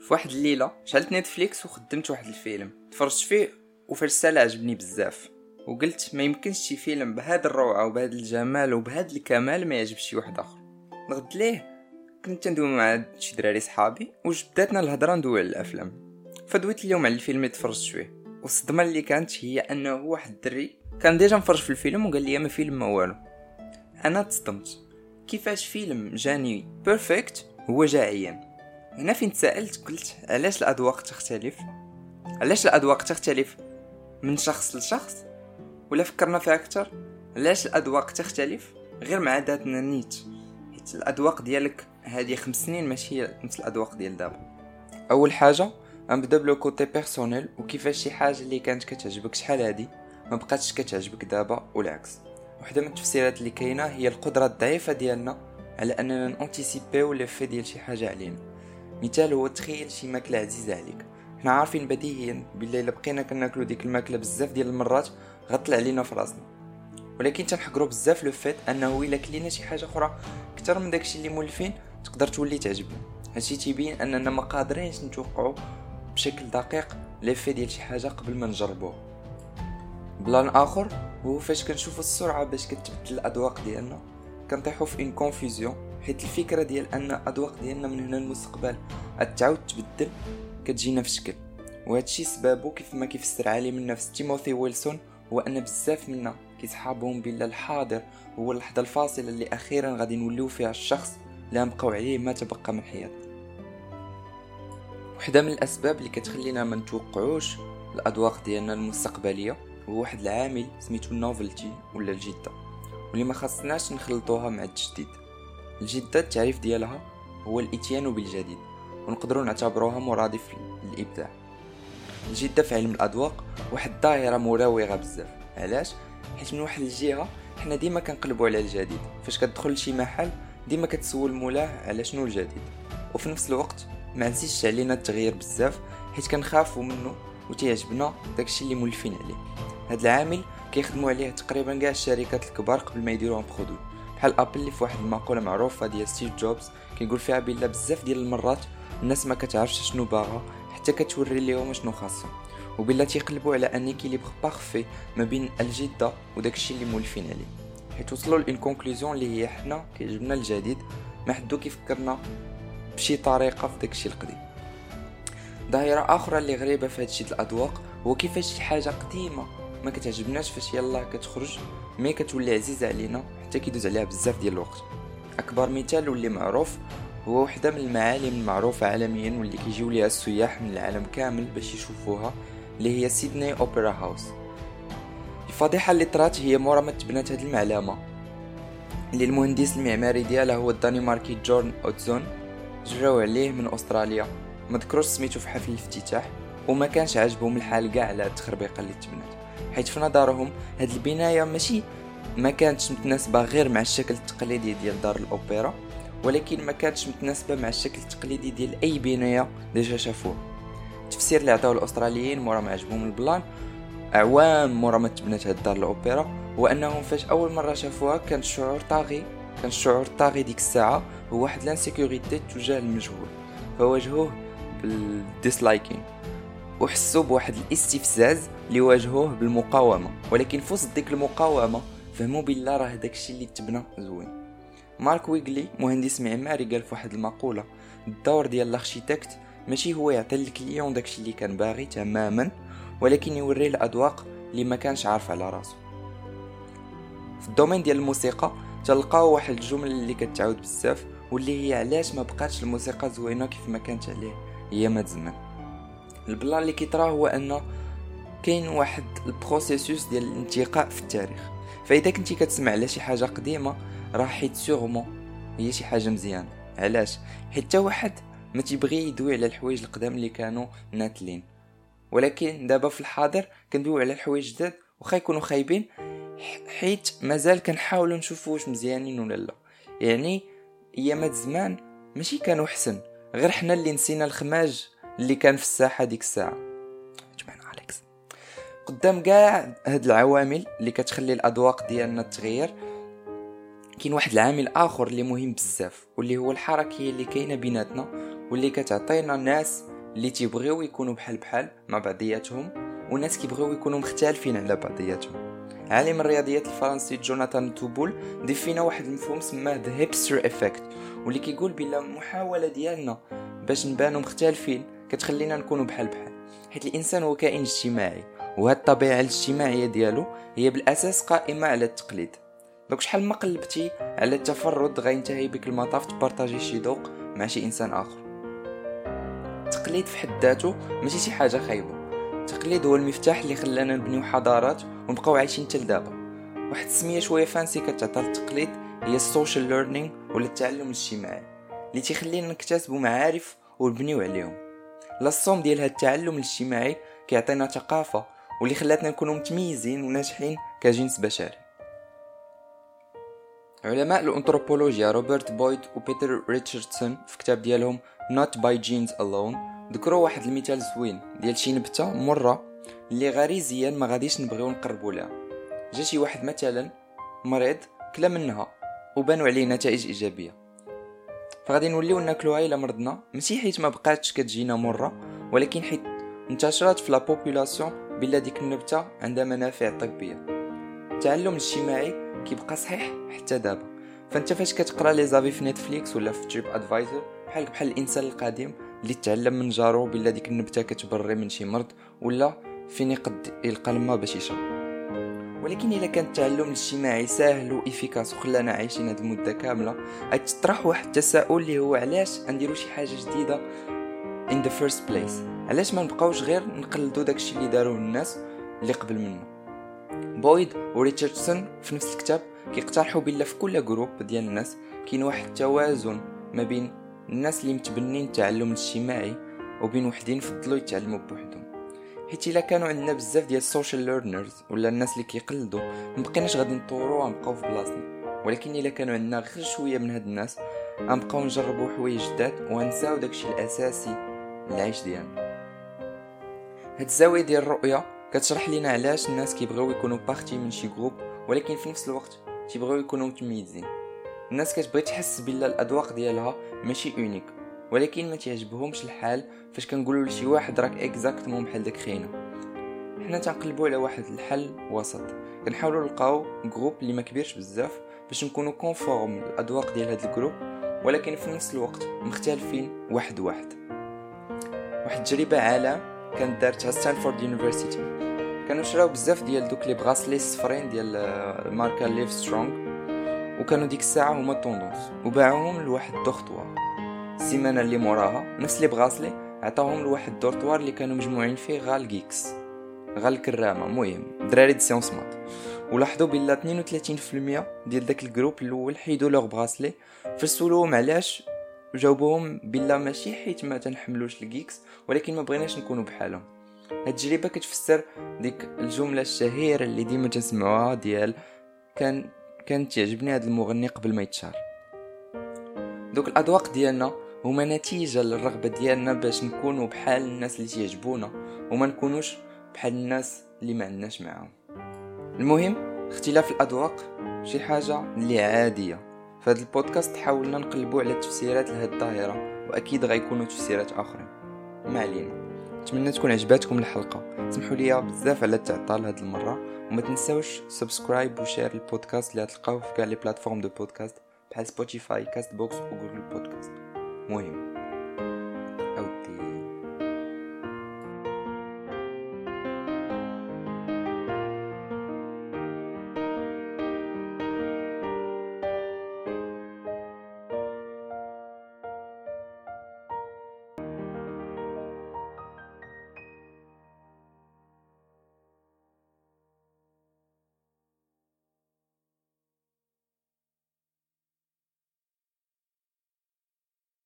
في واحد الليله شعلت نتفليكس وخدمت واحد الفيلم تفرجت فيه وفي الرساله عجبني بزاف وقلت ما يمكنش شي فيلم بهذا الروعه وبهذا الجمال وبهذا الكمال ما يعجبش شي واحد اخر. نغد ليه كنت ندوي مع شي دراري صحابي وجبداتنا الهضره ندوي على الافلام، فدويت اليوم على الفيلم اللي تفرجت فيه، والصدمه اللي كانت هي انه واحد الدري كان ديجا مفرج في الفيلم وقال لي ما فيلم ما والو. انا تصدمت كيفاش فيلم جاني بيرفكت هو جا عيان. هنا فين تسألت قلت علاش الأذواق تختلف؟ علاش الأذواق تختلف من شخص لشخص؟ ولا فكرنا فيها أكثر، علاش الأذواق تختلف غير مع ذاتنا نيت، حيت الأذواق ديالك هذه 5 سنين ماشي هي مثل الأذواق ديال دابا. أول حاجة نبدا بلو كوتي بيرسونيل، وكيفاش شي حاجة اللي كانت كتعجبك شحال هذه ما بقاتش كتعجبك دابا والعكس. وحده من التفسيرات اللي كاينه هي القدرة الضعيفة ديالنا على أننا نانتيسيبيو لافي ديال شي حاجة علينا. مثال هو تخيل شي ماكله عزيزه عليك، حنا عارفين بديهيا باللي الا بقينا كناكلو ديك الماكله بزاف ديال المرات غطلع علينا في راسنا، ولكن تنحقرو بزاف لو فات انه الا كلينا شي حاجه اخرى اكثر من داكشي اللي مولفين تقدر تولي تعجبنا. هادشي تيبين اننا ما قادرينش نتوقعوا بشكل دقيق لافي ديال شي حاجه قبل ما نجربوه. بلان اخر هو فاش كنشوفوا السرعه باش كتبدل الاذواق ديالنا كنطيحوا في ان كونفيوزيون، حيت الفكره ديال ان الاذواق ديالنا من هنا المستقبل تعاود تبدل كتجينا في شكل. وهذا الشيء سبابو كيف ما كيفسر عليه من نفس تيموثي ويلسون هو ان بزاف منا كيصحابهم بلا الحاضر هو اللحظه الفاصله اللي اخيرا غادي نوليو فيها الشخص اللي نبقاو عليه ما تبقى من حياتنا. وحده من الاسباب اللي كتخلينا ما نتوقعوش الاذواق ديالنا المستقبليه هو واحد العامل سميتو النوفلتي ولا الجديد، واللي ما خصناش نخلطوها مع الجديد. الجدة التعريف ديالها هو الاتيان بالجديد، ونقدروا نعتبروها مرادف للابداع. الجدة في علم الاذواق واحد الدائره مراوغه بزاف. علاش؟ حيت من واحد الجهه حنا ديما كنقلبوا على الجديد، فاش كتدخل لشي محل ديما كتسول مولاه على شنو الجديد، وفي نفس الوقت ما عزيزش علينا التغيير بزاف حيت كنخافوا منه وتيعجبنا داكشي اللي مولفين عليه. هذا العامل كيخدموا عليه تقريبا كاع الشركات الكبار قبل ما يديروهم برودوي، بحال ابل اللي في واحد المقوله معروفه ديال ستيف جوبز كيقول فيها بلا بزاف ديال المرات الناس ما كتعرفش شنو باغا حتى كتوري ليهم شنو خاصهم، وبلا تيقلبوا على ان كيليبر بارفي ما بين الجده وداكشي اللي مولفين عليه، حيت وصلوا لان كونكلوزيون اللي هي حنا كيعجبنا الجديد ما حدو كيفكرنا بشي طريقه في داكشي القديم. ظاهره اخرى اللي غريبه في هادشي ديال الاذواق هو كيفاش شي حاجه قديمه ما كتعجبناش فاش يلاه كتخرج مي كتولي عزيزه علينا حتى كيدوز عليها بزاف ديال الوقت. اكبر مثال واللي معروف هو وحده من المعالم المعروفه عالميا واللي كيجيو ليها السياح من العالم كامل باش يشوفوها اللي هي سيدني اوبرا هاوس. الفضيحه اللي طرات هي مورا ما تبنات هذه المعلمه اللي المهندس المعماري ديالها هو الدنماركي جورن اوتزون جراو عليه من استراليا، ما ذكروش سميتو في حفل الافتتاح وما كانش عاجبهم الحال كاع على التخربيقه اللي تبنات، حيت في نظرهم هذه البنايه ماشي ما كانتش متناسبه غير مع الشكل التقليدي ديال دار الاوبرا، ولكن ما كانتش متناسبه مع الشكل التقليدي ديال اي بنايه ديجا شافوه. التفسير اللي عطاوه الاستراليين مورا ما عجبهم البلان اعوام مورا ما تبنات هاد دار الاوبرا هو انهم فاش اول مره شافوها كان الشعور طاغي، ديك الساعه هو واحد لانسيكوريتي تجاه المجهول، فواجهوه بالديسلايكين وحسوا بواحد الاستفزاز اللي واجهوه بالمقاومه، ولكن في وسط ديك المقاومه فهموا بالله راه داكشي اللي تبنى زوين. مارك ويغلي مهندس معماري قال في واحد المقوله الدور ديال الاركيتكت ماشي هو يعطي للكليون داكشي اللي كان باغي تماما، ولكن يوريه الاذواق اللي ما كانش عارف على راسه. في الدومين ديال الموسيقى تلقاو واحد الجمله اللي كتعاود بزاف واللي هي علاش ما بقاتش الموسيقى زوينه كيف ما كانت عليه هي ما زمان. البلان اللي كيطرا هو انه كاين واحد البروسيسوس ديال الانتقاء في التاريخ، فإذا كنتي كتسمع على شي حاجه قديمه راه حيت سيغمون هي شي حاجه مزيانه. علاش؟ حتى واحد ما تيبغي يدوي على الحوايج القدام اللي كانوا ناتلين، ولكن دابا في الحاضر كندويو على الحوايج جداد وخا يكونوا خايبين حيت مازال كنحاولوا نشوفوا واش مزيانين ولا لا. يعني ايامات زمان ماشي كانوا حسن، غير حنا اللي نسينا الخماج اللي كان في الساحه ديك الساعه. قدام كاع هاد العوامل اللي كتخلي الاذواق ديالنا تغير كاين واحد العامل اخر اللي مهم بزاف واللي هو الحركيه اللي كاينه بيناتنا واللي كتعطينا الناس اللي تيبغيو يكونوا بحال بحال مع بعضياتهم، والناس كيبغيو يكونوا مختلفين على بعضياتهم. عالم الرياضيات الفرنسي جوناثان توبول ضيف فينا واحد المفهوم سماه The Hipster Effect، واللي كيقول بلا محاولة ديالنا باش نبانوا مختلفين كتخلينا نكونوا بحال بحال، حيت الإنسان هو كائن اجتماعي، وهاد الطبيعة الاجتماعية ديالو هي بالأساس قائمة على التقليد. دونك شحال ما قلبتي على التفرد غينتهي بك المطاف تبارطاجي شي ذوق مع شي انسان اخر. التقليد في حد ذاته ماشي شي حاجه خايبه، التقليد هو المفتاح اللي خلانا نبنيو حضارات ونبقاو عايشين حتى لدابا. واحد السميه شويه فانسي كتعطى التقليد هي السوشيال ليرنينغ ولا التعلم الاجتماعي، اللي تيخلينا نكتسبوا معارف ونبنيو عليهم. لاصوم ديال هاد التعلم الاجتماعي كيعطينا ثقافه واللي خلاتنا نكونوا متميزين وناجحين كجنس بشري. علماء الأنثروبولوجيا روبرت بويد وبيتر ريتشاردسون في كتاب ديالهم Not by Genes Alone ذكروا واحد المثال زوين ديال شي نبتة مرة اللي غريزيا ما غاديش نبغيو نقربوا لها. جا شي واحد مثلا مريض كلا منها وبانوا عليه نتائج إيجابية، فغادي نوليو ناكلوها إلا مرضنا، ماشي حيت ما بقاتش كتجينا مرة، ولكن حيت انتشرت في لابوبولاسيون بلا ديك النبتة عندها منافع طبية. التعلم الاجتماعي كيبقى صحيح حتى دابا، فانت فاش كتقرا لي زافي في نتفليكس ولا في تريب ادفايزر بحال الانسان القديم اللي تعلم من جارو بلا ديك النبته كتبري من شي مرض ولا فين يقد القلمه باش يشرب. ولكن الا كان التعلم الاجتماعي ساهل وافيكاس وخلانا عايشين هاد المده كامله، غتطرح واحد التساؤل اللي هو علاش نديرو شي حاجه جديده in the first place؟ علاش ما نبقاوش غير نقلدو داكشي اللي داروه الناس اللي قبل منا؟ بويد وريتشاردسون في نفس الكتاب كيقترحوا بلا في كل جروب ديال الناس كاين واحد التوازن ما بين الناس اللي متبنين التعلم الاجتماعي وبين وحدين فضلوا يتعلموا بوحدهم، حيت الا كانوا عندنا بزاف ديال السوشيال ليرنرز ولا الناس اللي كيقلدوا مبقيناش غادي نطوروا ونبقاو في بلاصتنا. ولكن الا كانوا عندنا غير شويه من هاد الناس غنبقاو نجربوا حوايج جداد ونساو داكشي الاساسي العيش ديالنا. هاد الزاويه ديال الرؤيه كتشرح لنا علاش الناس كيبغيو يكونوا بارتي من شي جروب، ولكن في نفس الوقت كيبغيو يكونوا متميزين. الناس كتبغي تحس بلا الاذواق ديالها ماشي اونيك، ولكن ما تعجبهمش الحال فاش كنقولوا لشي واحد راك اكزاكتومون بحال داك خينا. حنا تنقلبوا على واحد الحل وسط، كنحاولوا نلقاو جروب اللي ما كبيرش بزاف باش نكونوا كونفورم الاذواق ديال هذا الجروب، ولكن في نفس الوقت مختلفين واحد تجربه عالم كانت دارتها ستانفورد يونيفرسيتي. كانوا شراو بزاف ديال دوك لي بغاسلي صفرين ديال ماركه ليف سترونغ، وكانوا ديك الساعه هما طوندونس، وباعوهم لواحد الدورطوار. السيمانه اللي موراها نفس لي بغاسلي عطاوهم لواحد الدورطوار اللي كانوا مجموعين فيه غال جيكس غال كرامه، المهم دراري د سيونس مات، ولاحظوا بلا 32% ديال داك الجروب الاول حيدوا لوغ بغاسلي. فسولوهم علاش، جاوبوهم بلا ماشي حيت ما تنحملوش الجيكس، ولكن ما بغيناش نكونوا بحالهم. هاد التجربه كتفسر ديك الجمله الشهيره اللي ديما تسمعوها ديال كان تعجبني هاد المغني قبل ما يتشهر. دوك الاذواق ديالنا هما نتيجه للرغبه ديالنا باش نكونوا بحال الناس اللي تعجبونا وما نكونوش بحال الناس اللي ما عندناش معاهم. المهم اختلاف الاذواق شي حاجه اللي عاديه. في هذا البودكاست حاولنا نقلبوا على التفسيرات لهذه الظاهره، واكيد غيكونوا تفسيرات اخرين. ما علينا، نتمنى تكون عجباتكم الحلقه. سمحوا لي بزاف على التعطيل هذه المره، وما تنساوش سبسكرايب وشير البودكاست اللي غتلقاوه في كاع لي بلاتفورم دو بودكاست بحال سبوتيفاي، كاست بوكس وجوجل بودكاست. مهم